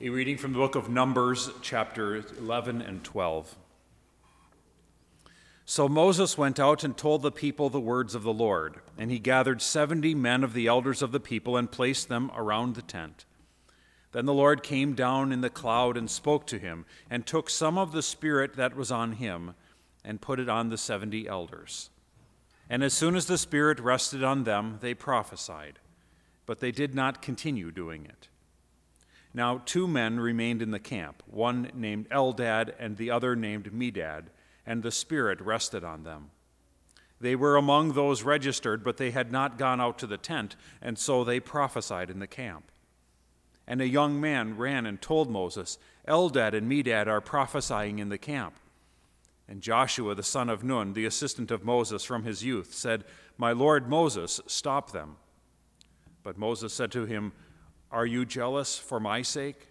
A reading from the book of Numbers, chapter 11 and 12. So Moses went out and told the people the words of the Lord, and he gathered 70 men of the elders of the people and placed them around the tent. Then the Lord came down in the cloud and spoke to him, and took some of the spirit that was on him, and put it on the 70 elders. And as soon as the spirit rested on them, they prophesied, but they did not continue doing it. Now 2 men remained in the camp, one named Eldad and the other named Medad, and the Spirit rested on them. They were among those registered, but they had not gone out to the tent, and so they prophesied in the camp. And a young man ran and told Moses, Eldad and Medad are prophesying in the camp. And Joshua, the son of Nun, the assistant of Moses from his youth, said, My Lord Moses, stop them. But Moses said to him, Are you jealous for my sake?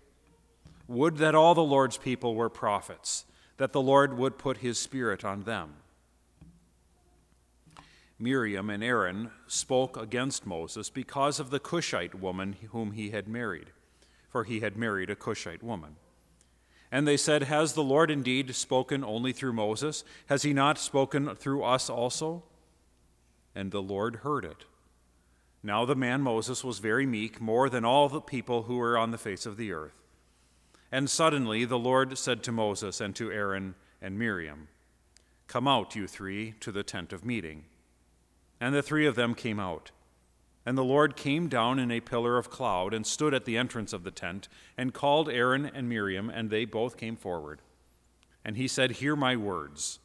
Would that all the Lord's people were prophets, that the Lord would put his spirit on them. Miriam and Aaron spoke against Moses because of the Cushite woman whom he had married, for he had married a Cushite woman. And they said, Has the Lord indeed spoken only through Moses? Has he not spoken through us also? And the Lord heard it. Now the man Moses was very meek, more than all the people who were on the face of the earth. And suddenly the Lord said to Moses and to Aaron and Miriam, Come out, you 3, to the tent of meeting. And the 3 of them came out. And the Lord came down in a pillar of cloud and stood at the entrance of the tent and called Aaron and Miriam, and they both came forward. And he said, Hear my words.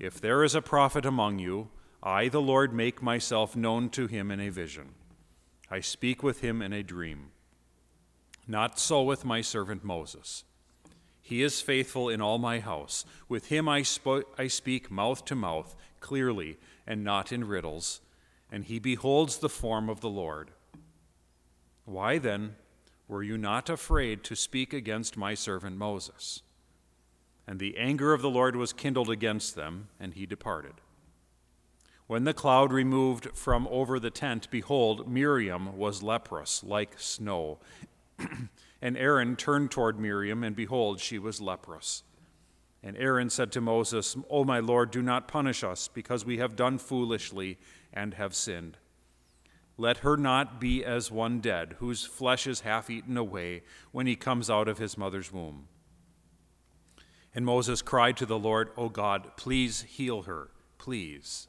If there is a prophet among you, I, the Lord, make myself known to him in a vision. I speak with him in a dream. Not so with my servant Moses. He is faithful in all my house. With him I speak mouth to mouth, clearly, and not in riddles, and he beholds the form of the Lord. Why then were you not afraid to speak against my servant Moses? And the anger of the Lord was kindled against them, and he departed. When the cloud removed from over the tent, behold, Miriam was leprous like snow. And Aaron turned toward Miriam, and behold, she was leprous. And Aaron said to Moses, O my Lord, do not punish us, because we have done foolishly and have sinned. Let her not be as one dead, whose flesh is half eaten away when he comes out of his mother's womb. And Moses cried to the Lord, O God, please heal her, please.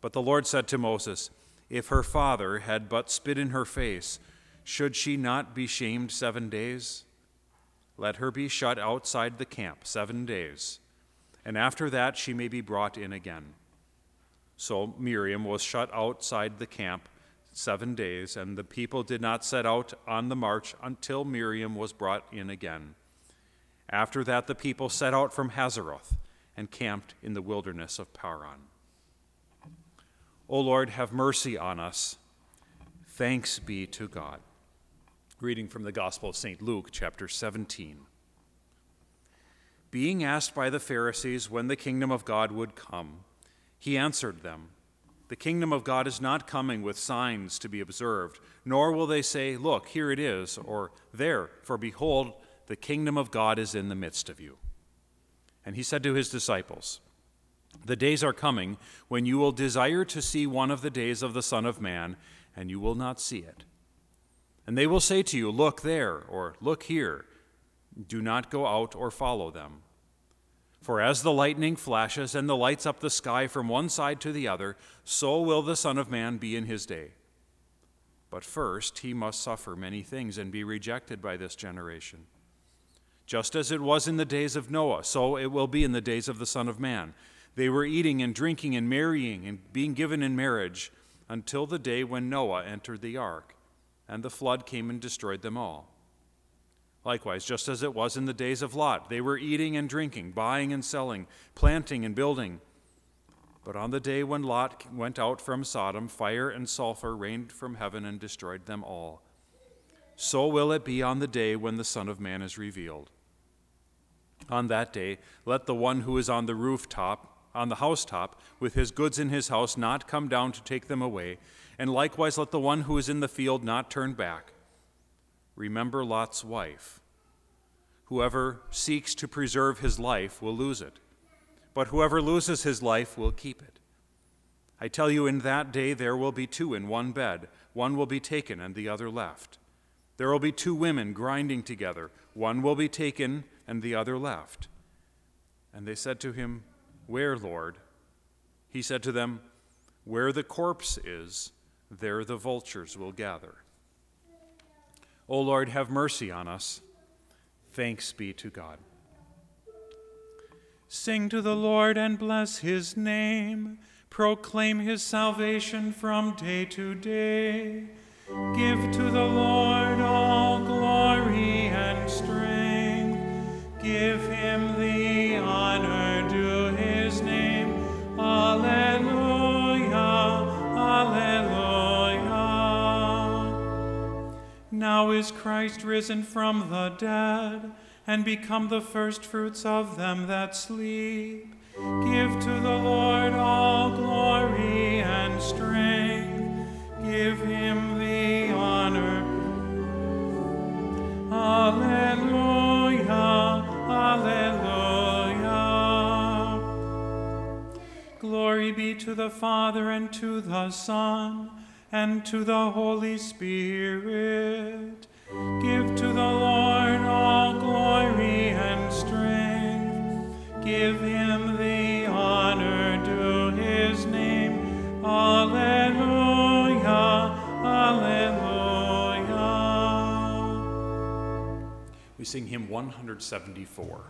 But the Lord said to Moses, If her father had but spit in her face, should she not be shamed 7 days? Let her be shut outside the camp 7 days, and after that she may be brought in again. So Miriam was shut outside the camp 7 days, and the people did not set out on the march until Miriam was brought in again. After that the people set out from Hazaroth and camped in the wilderness of Paran. O Lord, have mercy on us. Thanks be to God. Reading from the Gospel of St. Luke, chapter 17. Being asked by the Pharisees when the kingdom of God would come, he answered them, The kingdom of God is not coming with signs to be observed, nor will they say, Look, here it is, or there, for behold, the kingdom of God is in the midst of you. And he said to his disciples, The days are coming when you will desire to see one of the days of the Son of Man, and you will not see it. And they will say to you, Look there, or look here. Do not go out or follow them. For as the lightning flashes and lights up the sky from one side to the other, so will the Son of Man be in his day. But first he must suffer many things and be rejected by this generation. Just as it was in the days of Noah, so it will be in the days of the Son of Man. They were eating and drinking and marrying and being given in marriage until the day when Noah entered the ark. And the flood came and destroyed them all. Likewise, just as it was in the days of Lot, they were eating and drinking, buying and selling, planting and building. But on the day when Lot went out from Sodom, fire and sulfur rained from heaven and destroyed them all. So will it be on the day when the Son of Man is revealed. On that day, let the one who is on the housetop, with his goods in his house, not come down to take them away, and likewise let the one who is in the field not turn back. remember Lot's wife. Whoever seeks to preserve his life will lose it, but whoever loses his life will keep it. I tell you, in that day there will be two in one bed. One will be taken and the other left. There will be two women grinding together. One will be taken and the other left. And they said to him, Where, Lord? He said to them, Where the corpse is, there the vultures will gather. O Lord, have mercy on us. Thanks be to God. Sing to the Lord and bless his name. Proclaim his salvation from day to day. Give to the Lord all glory and strength. Give him the honor due his name. Alleluia, alleluia. Now is Christ risen from the dead and become the firstfruits of them that sleep. Give to the Lord all glory and strength. Give him the honor. Alleluia, alleluia. Glory be to the Father and to the Son and to the Holy Spirit. Give to the Lord all glory and strength. Give him the honor due his name. Alleluia, alleluia. We sing hymn 174.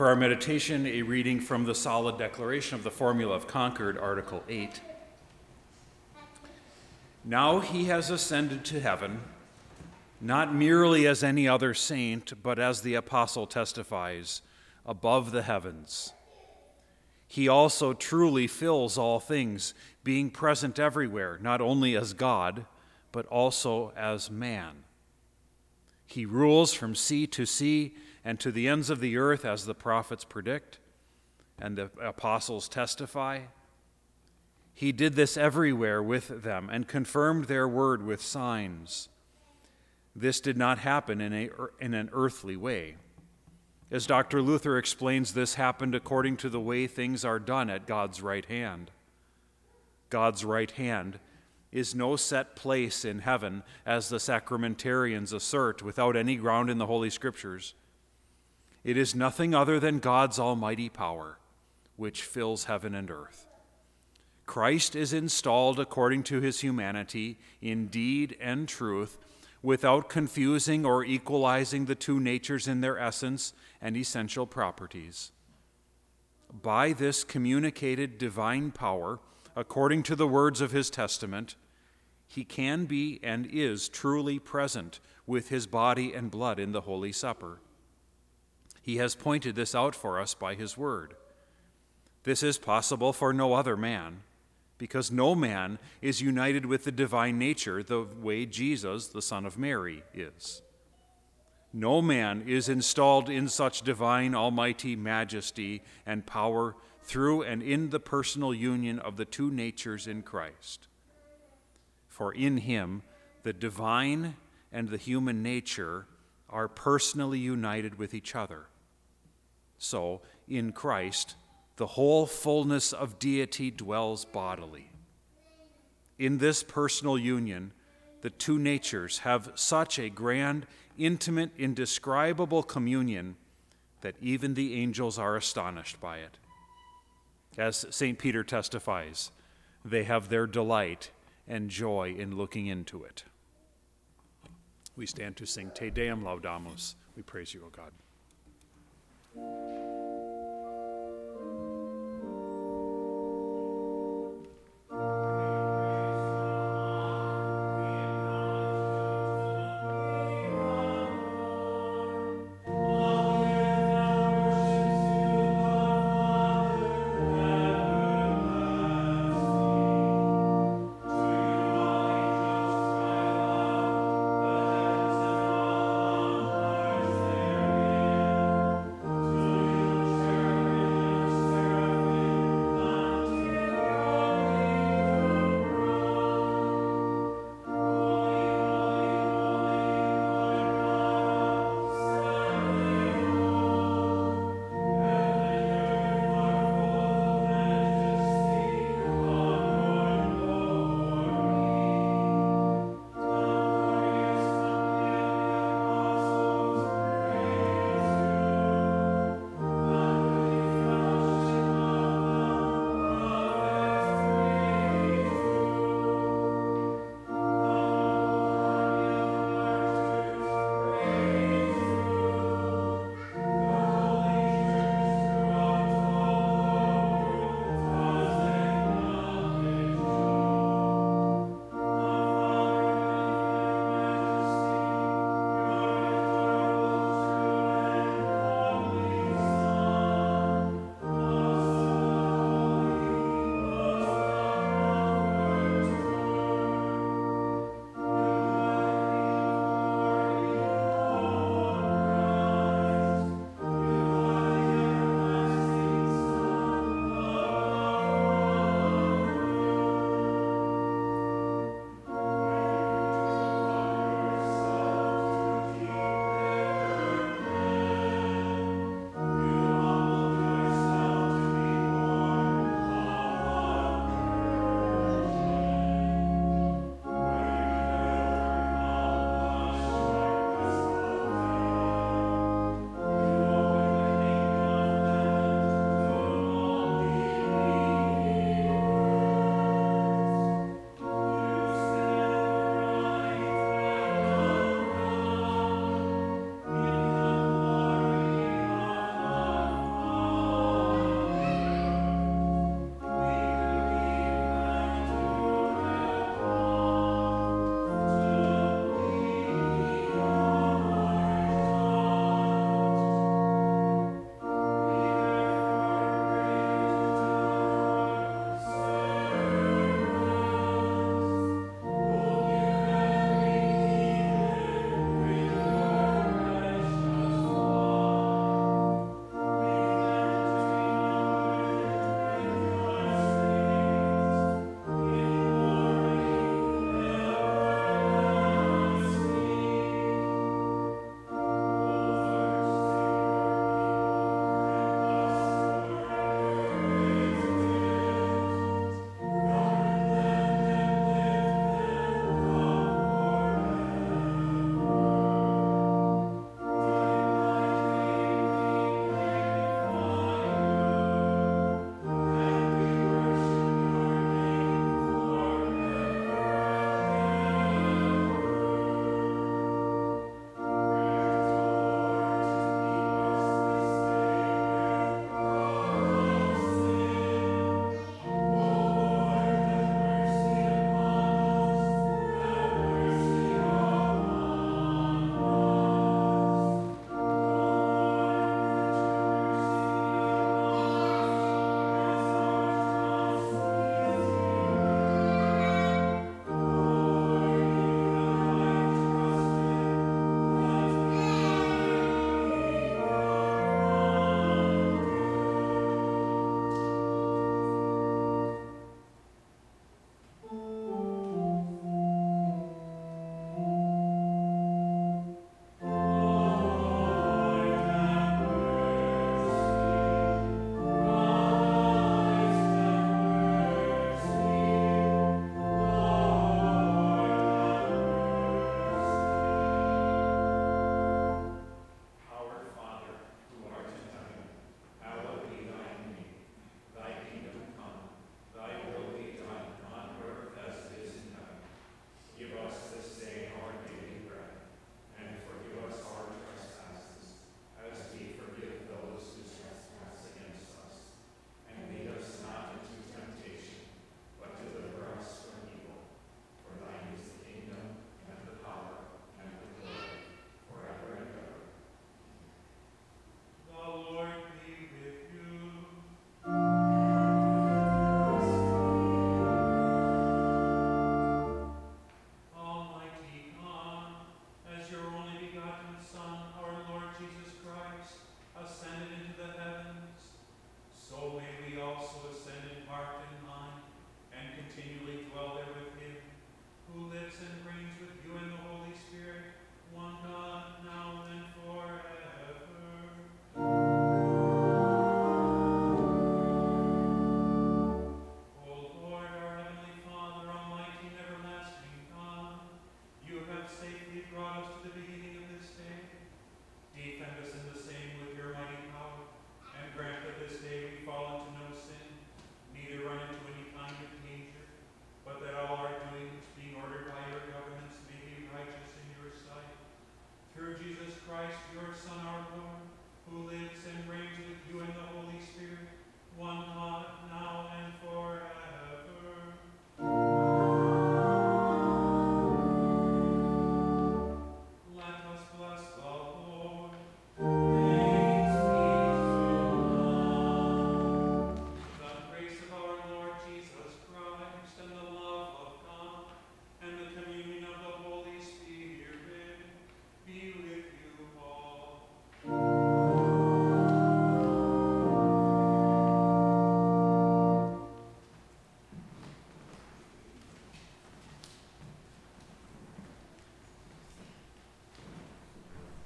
For our meditation, a reading from the Solid Declaration of the Formula of Concord, Article 8. Now he has ascended to heaven, not merely as any other saint, but as the apostle testifies, above the heavens. He also truly fills all things, being present everywhere, not only as God, but also as man. He rules from sea to sea and to the ends of the earth, as the prophets predict and the apostles testify. He did this everywhere with them and confirmed their word with signs. This did not happen in an earthly way. As Dr. Luther explains, this happened according to the way things are done at God's right hand. God's right hand is no set place in heaven, as the sacramentarians assert without any ground in the Holy Scriptures. It is nothing other than God's almighty power, which fills heaven and earth. Christ is installed according to his humanity, in deed and truth, without confusing or equalizing the two natures in their essence and essential properties. By this communicated divine power, according to the words of his testament, he can be and is truly present with his body and blood in the Holy Supper. He has pointed this out for us by his word. This is possible for no other man, because no man is united with the divine nature the way Jesus, the Son of Mary, is. No man is installed in such divine almighty majesty and power through and in the personal union of the two natures in Christ. For in him, the divine and the human nature are personally united with each other. So, in Christ, the whole fullness of deity dwells bodily. In this personal union, the two natures have such a grand, intimate, indescribable communion that even the angels are astonished by it. As St. Peter testifies, they have their delight and joy in looking into it. We stand to sing Te Deum Laudamus. We praise you, O God.